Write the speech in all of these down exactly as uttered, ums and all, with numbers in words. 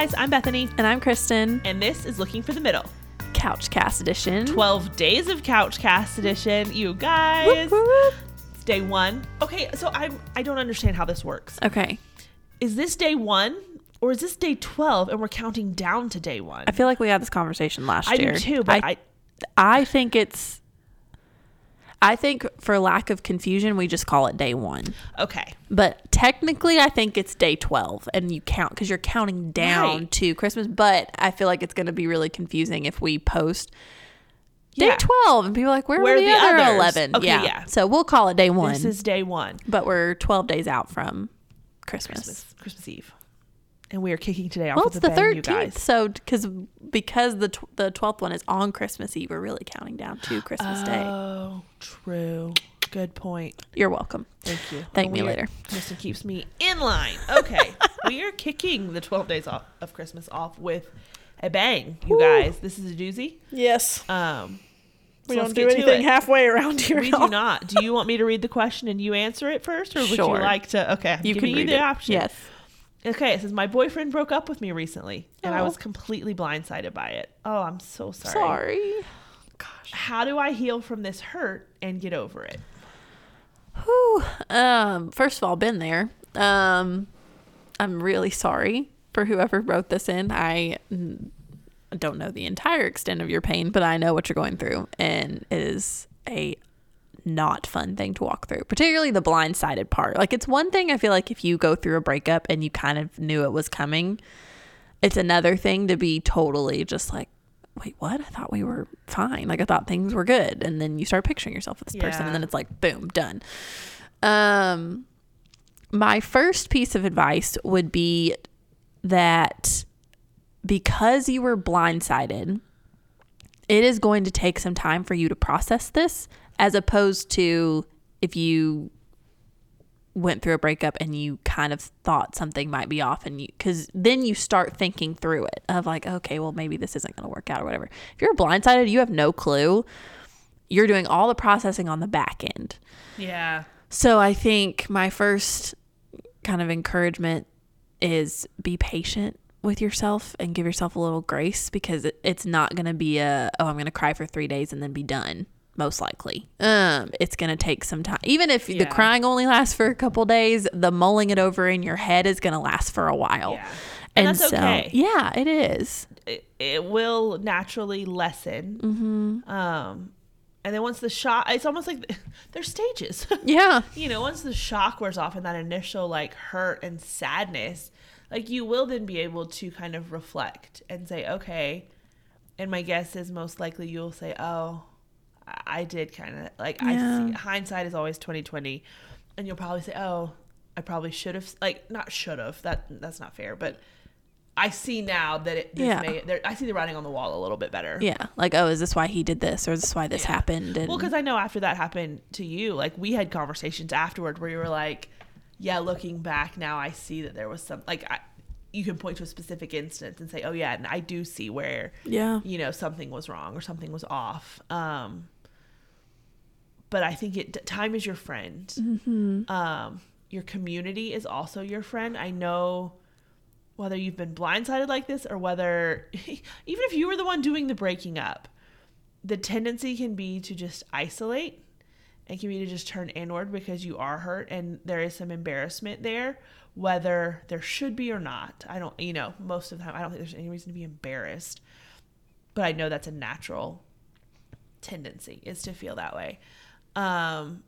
guys, I'm Bethany. And I'm Kristen. And this is Looking for the Middle. Couchcast edition. twelve days of Couchcast edition, you guys. Whoop, whoop. It's day one. Okay, so I'm, I don't understand how this works. Okay. Is this day one? Or is this day twelve and we're counting down to day one? I feel like we had this conversation last I year. I do too, but I, I... I think it's... I think for lack of confusion, we just call it day one. Okay. But technically, I think it's day twelve and you count because you're counting down right. to Christmas. But I feel like it's going to be really confusing if we post yeah. day twelve and people are like, where, where are the, the other others? eleven? Okay, yeah. yeah. So we'll call it day one. This is day one. But we're twelve days out from Christmas. Christmas, Christmas Eve. And we are kicking today off well, with the, the bang, thirteenth, you guys. So because because the tw- the twelfth one is on Christmas Eve, we're really counting down to Christmas oh, Day. Oh, true. Good point. You're welcome. Thank you. Thank oh, me later. Kristen keeps me in line. Okay, we are kicking the twelve days off of Christmas off with a bang, you Woo. guys. This is a doozy. Yes. Um, we so don't do anything halfway around here. We do not. Do you want me to read the question and you answer it first, or would sure. you like to? Okay, I'm you giving can read you the it. option. Yes. Okay, it says, my boyfriend broke up with me recently, and oh. I was completely blindsided by it. Oh, I'm so sorry. Sorry. Gosh. How do I heal from this hurt and get over it? Whew. Um, first of all, been there. Um, I'm really sorry for whoever wrote this in. I don't know the entire extent of your pain, but I know what you're going through, and it is a not fun thing to walk through, particularly the blindsided part. Like, it's one thing, I feel like, if you go through a breakup and you kind of knew it was coming. It's another thing to be totally just like, wait, what? I thought we were fine. Like, I thought things were good. And then you start picturing yourself with this yeah. person, and then it's like, boom, done. Um, my first piece of advice would be that because you were blindsided, it is going to take some time for you to process this, as opposed to if you went through a breakup and you kind of thought something might be off, and you, because then you start thinking through it of like, okay, well, maybe this isn't going to work out or whatever. If you're blindsided, you have no clue. You're doing all the processing on the back end. Yeah. So I think my first kind of encouragement is be patient with yourself and give yourself a little grace, because it, it's not going to be a, oh, I'm going to cry for three days and then be done. Most likely. Um, it's going to take some time. Even if yeah. the crying only lasts for a couple days, the mulling it over in your head is going to last for a while. Yeah. And, and that's so, okay. Yeah, it is. It, it will naturally lessen. Mm-hmm. Um, and then once the shock, it's almost like there's stages. Yeah. You know, once the shock wears off and that initial like hurt and sadness, like you will then be able to kind of reflect and say, okay. And my guess is most likely you'll say, oh, I did kind of like yeah. I see, hindsight is always twenty twenty, and you'll probably say, oh, I probably should have, like, not should have, that that's not fair, but I see now that it this yeah. may, there, I see the writing on the wall a little bit better. Yeah, like, oh, is this why he did this, or is this why this yeah. happened? And well, because I know after that happened to you, like, we had conversations afterward where you were like, yeah, looking back now I see that there was some, like, I, you can point to a specific instance and say, oh yeah, and I do see where yeah. you know, something was wrong or something was off. Um, But I think it time is your friend. Mm-hmm. Um, your community is also your friend. I know whether you've been blindsided like this or whether, even if you were the one doing the breaking up, the tendency can be to just isolate. It can be to just turn inward because you are hurt and there is some embarrassment there, whether there should be or not. I don't, you know, most of the time, I don't think there's any reason to be embarrassed. But I know that's a natural tendency, is to feel that way. Um,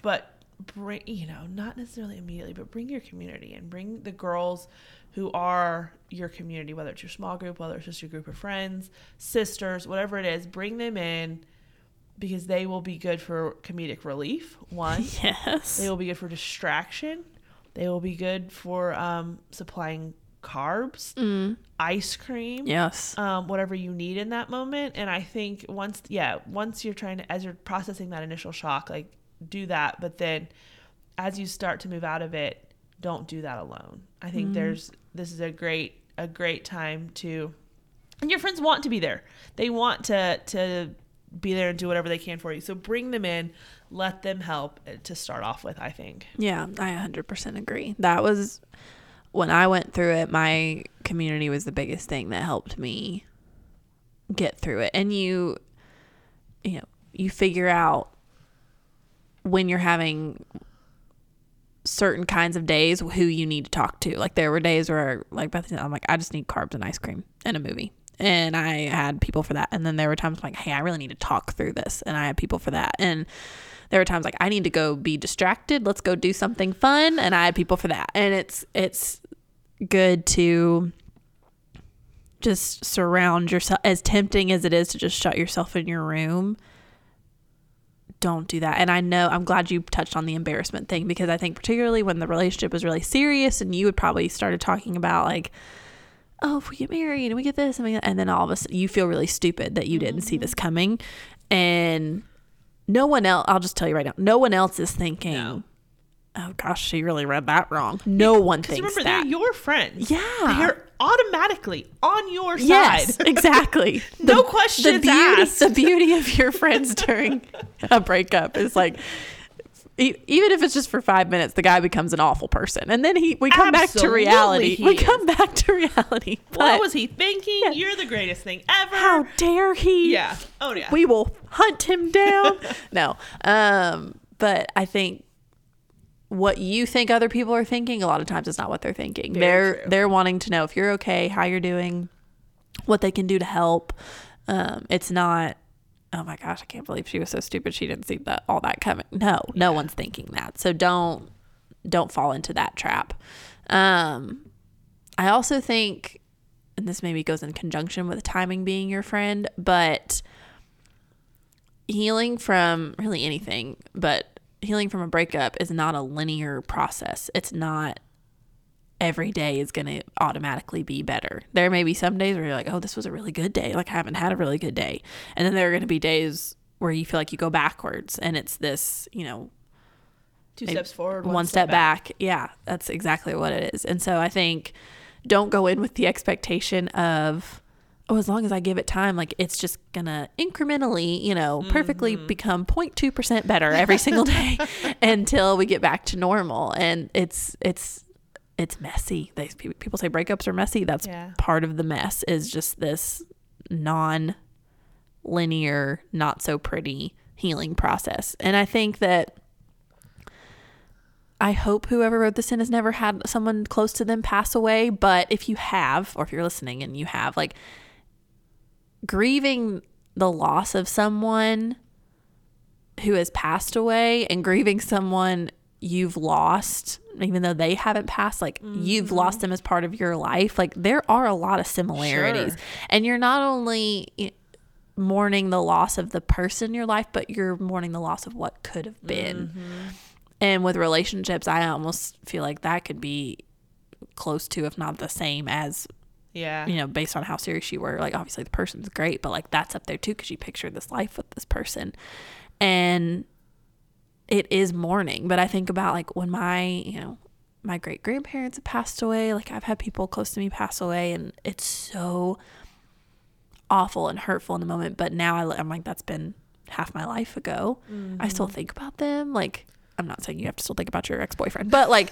but bring, you know, not necessarily immediately, but bring your community and bring the girls who are your community, whether it's your small group, whether it's just your group of friends, sisters, whatever it is, bring them in, because they will be good for comedic relief. One, yes, they will be good for distraction. They will be good for, um, supplying carbs, mm. ice cream, yes, um, whatever you need in that moment. And I think once, yeah, once you're trying to, as you're processing that initial shock, like, do that. But then as you start to move out of it, don't do that alone. I think mm. there's, this is a great, a great time to, and your friends want to be there. They want to, to be there and do whatever they can for you. So bring them in, let them help to start off with, I think. Yeah, I one hundred percent agree. That was when I went through it, my community was the biggest thing that helped me get through it. And you, you know, you figure out when you're having certain kinds of days who you need to talk to. Like there were days where, like Beth said, I'm like, I just need carbs and ice cream and a movie. And I had people for that. And then there were times I'm like, hey, I really need to talk through this. And I had people for that. And there were times like, I need to go be distracted. Let's go do something fun. And I had people for that. And it's, it's good to just surround yourself. As tempting as it is to just shut yourself in your room, don't do that. And I know, I'm glad you touched on the embarrassment thing, because I think particularly when the relationship was really serious and you had probably started talking about like, oh, if we get married and we get this and we get that, and then all of a sudden you feel really stupid that you didn't see this coming. And no one else, I'll just tell you right now, no one else is thinking, no. Oh gosh, she really read that wrong. No one thinks remember, that. Remember, they're your friends. Yeah. They're automatically on your side. Yes, exactly. the, no questions the beauty, asked. The beauty of your friends during a breakup is like, even if it's just for five minutes, the guy becomes an awful person. And then he we come Absolutely back to reality. We is. come back to reality. But what was he thinking? Yeah. You're the greatest thing ever. How dare he? Yeah. Oh, yeah. We will hunt him down. No. Um, but I think what you think other people are thinking, a lot of times it's not what they're thinking. Very they're true. They're wanting to know if you're okay, how you're doing, what they can do to help. Um, it's not, oh my gosh, I can't believe she was so stupid, she didn't see that all that coming. No, no yeah. one's thinking that. So don't don't fall into that trap. Um, I also think, and this maybe goes in conjunction with timing being your friend, but healing from really anything, but healing from a breakup is not a linear process. It's not every day is going to automatically be better. There may be some days where you're like, oh, this was a really good day. Like I haven't had a really good day. And then there are going to be days where you feel like you go backwards and it's this, you know, two steps forward, one, one step, step back. back. Yeah, that's exactly what it is. And so I think don't go in with the expectation of, oh, as long as I give it time, like it's just going to incrementally, you know, mm-hmm. perfectly become zero point two percent better every single day until we get back to normal. And it's, it's, it's messy. They, people say breakups are messy. That's yeah. part of the mess is just this non-linear, not so pretty healing process. And I think that I hope whoever wrote this in has never had someone close to them pass away. But if you have, or if you're listening and you have, like, grieving the loss of someone who has passed away and grieving someone you've lost, even though they haven't passed, like mm-hmm. you've lost them as part of your life. Like there are a lot of similarities sure. and you're not only mourning the loss of the person in your life, but you're mourning the loss of what could have been. Mm-hmm. And with relationships, I almost feel like that could be close to, if not the same as, yeah, you know, based on how serious you were. Like obviously the person's great, but like that's up there too, because you pictured this life with this person. And it is mourning. But I think about like when my, you know, my great grandparents have passed away, like I've had people close to me pass away, and it's so awful and hurtful in the moment. But now I, I'm like, that's been half my life ago. Mm-hmm. I still think about them. Like I'm not saying you have to still think about your ex-boyfriend, but like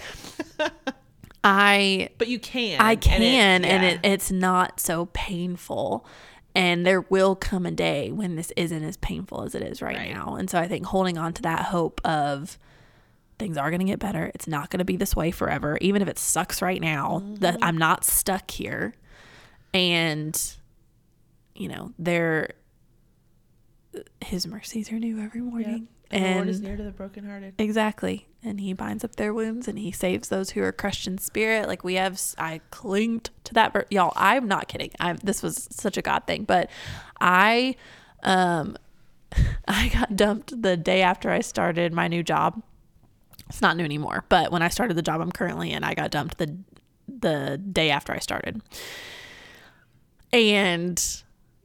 I, but you can, I can, and, it, yeah. and it, it's not so painful. And there will come a day when this isn't as painful as it is right, right. now. And so I think holding on to that hope of things are going to get better. It's not going to be this way forever. Even if it sucks right now, mm-hmm. that I'm not stuck here. And, you know, there, his mercies are new every morning. Yep. And, and the Lord is near to the brokenhearted. Exactly. And he binds up their wounds and he saves those who are crushed in spirit. Like we have, I clinged to that. Ver- Y'all, I'm not kidding. I This was such a God thing. But I, um, I got dumped the day after I started my new job. It's not new anymore. But when I started the job I'm currently in, I got dumped the the day after I started. And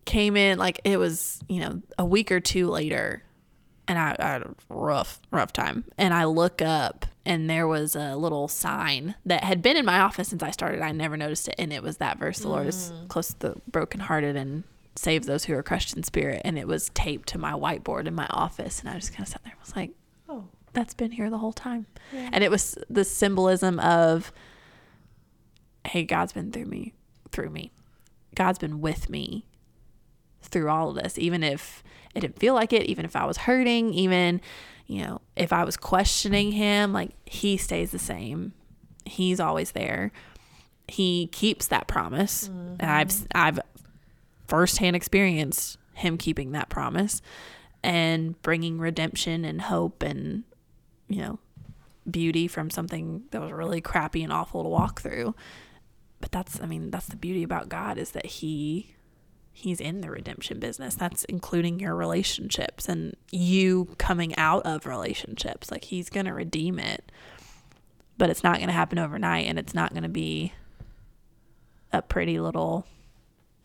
came in, like it was, you know, a week or two later. And I, I had a rough, rough time. And I look up and there was a little sign that had been in my office since I started. I never noticed it. And it was that verse, the mm. Lord is close to the brokenhearted and saves those who are crushed in spirit. And it was taped to my whiteboard in my office. And I just kind of sat there and was like, oh, that's been here the whole time. Yeah. And it was the symbolism of hey, God's been through me, through me. God's been with me through all of this, even if it didn't feel like it, even if I was hurting, even, you know, if I was questioning him, like, he stays the same. He's always there. He keeps that promise. Mm-hmm. And I've, I've firsthand experienced him keeping that promise and bringing redemption and hope and, you know, beauty from something that was really crappy and awful to walk through. But that's, I mean, that's the beauty about God, is that he, he's in the redemption business. That's including your relationships and you coming out of relationships. Like, he's going to redeem it, but it's not going to happen overnight. And it's not going to be a pretty little,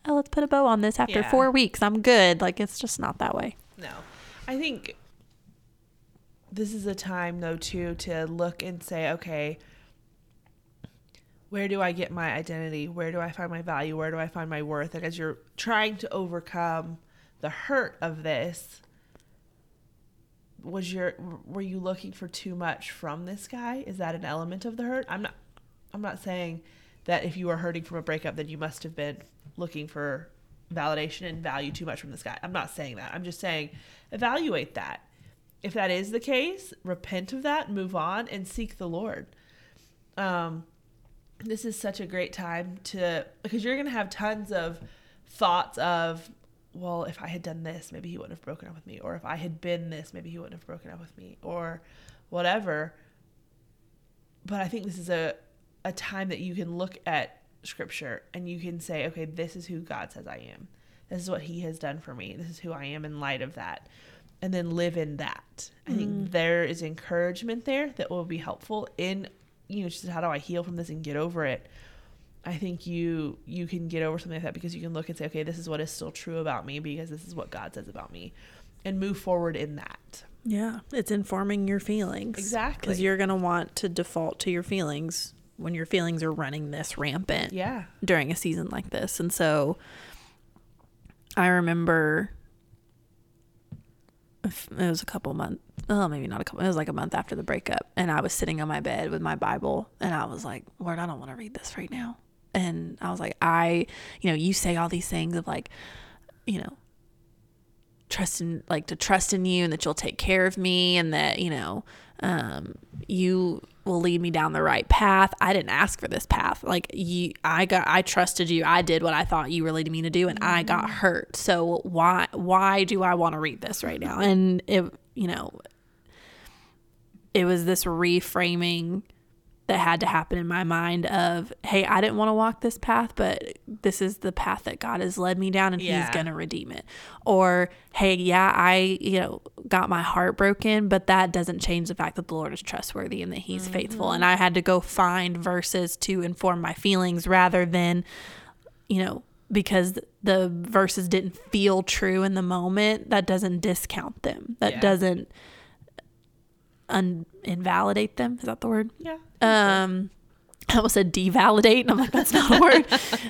oh, let's put a bow on this after yeah. four weeks. I'm good. Like, it's just not that way. No, I think this is a time though too to look and say, okay, where do I get my identity? Where do I find my value? Where do I find my worth? Like, as you're trying to overcome the hurt of this, was your, were you looking for too much from this guy? Is that an element of the hurt? I'm not, I'm not saying that if you are hurting from a breakup, then you must have been looking for validation and value too much from this guy. I'm not saying that. I'm just saying, evaluate that. If that is the case, repent of that, move on, and seek the Lord. Um, This is such a great time to, because you're going to have tons of thoughts of, well, if I had done this, maybe he wouldn't have broken up with me. Or if I had been this, maybe he wouldn't have broken up with me, or whatever. But I think this is a, a time that you can look at scripture and you can say, okay, this is who God says I am. This is what he has done for me. This is who I am in light of that. And then live in that. Mm. I think there is encouragement there that will be helpful in, you know, she said, how do I heal from this and get over it? I think you you can get over something like that because you can look and say, okay, this is what is still true about me because this is what God says about me, and move forward in that. Yeah, it's informing your feelings. Exactly. Because you're going to want to default to your feelings when your feelings are running this rampant yeah. during a season like this. And so I remember it was a couple months. Oh, maybe not a couple. It was like a month after the breakup. And I was sitting on my bed with my Bible. And I was like, Lord, I don't want to read this right now. And I was like, I, you know, you say all these things of like, you know, trust in, like to trust in you and that you'll take care of me and that, you know, um, you will lead me down the right path. I didn't ask for this path. Like you, I got, I trusted you. I did what I thought you were leading me to do. And I got hurt. So why, why do I want to read this right now? And it, you know, it was this reframing that had to happen in my mind of, hey, I didn't want to walk this path, but this is the path that God has led me down and yeah. he's going to redeem it. Or, hey, yeah, I, you know, got my heart broken, but that doesn't change the fact that the Lord is trustworthy and that he's mm-hmm. faithful. And I had to go find verses to inform my feelings rather than, you know, because the verses didn't feel true in the moment, that doesn't discount them. That yeah. doesn't Un- invalidate them. Is that the word? Yeah. Um, I almost said devalidate, and I'm like, that's not a word.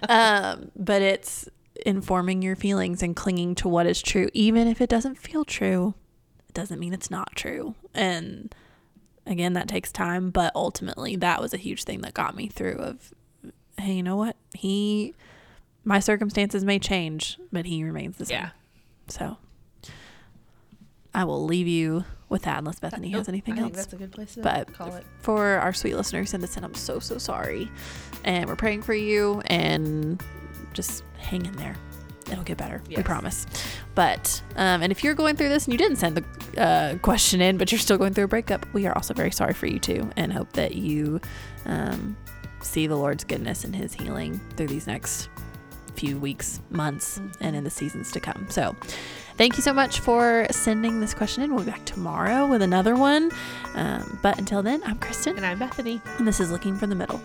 Um, but it's informing your feelings and clinging to what is true, even if it doesn't feel true. It doesn't mean it's not true. And again, that takes time. But ultimately, that was a huge thing that got me through. Of, hey, you know what? He, my circumstances may change, but he remains the same. Yeah. So I will leave you with that unless Bethany nope, has anything I else. I think that's a good place to but call it. For our sweet listeners who send this in, I'm so, so sorry. And we're praying for you and just hang in there. It'll get better. Yes. We promise. But, um, and if you're going through this and you didn't send the uh, question in, but you're still going through a breakup, we are also very sorry for you too, and hope that you um, see the Lord's goodness and his healing through these next few weeks, months, mm-hmm. and in the seasons to come. So, thank you so much for sending this question in. We'll be back tomorrow with another one. Um, but until then, I'm Kristen. And I'm Bethany. And this is Looking for the Middle.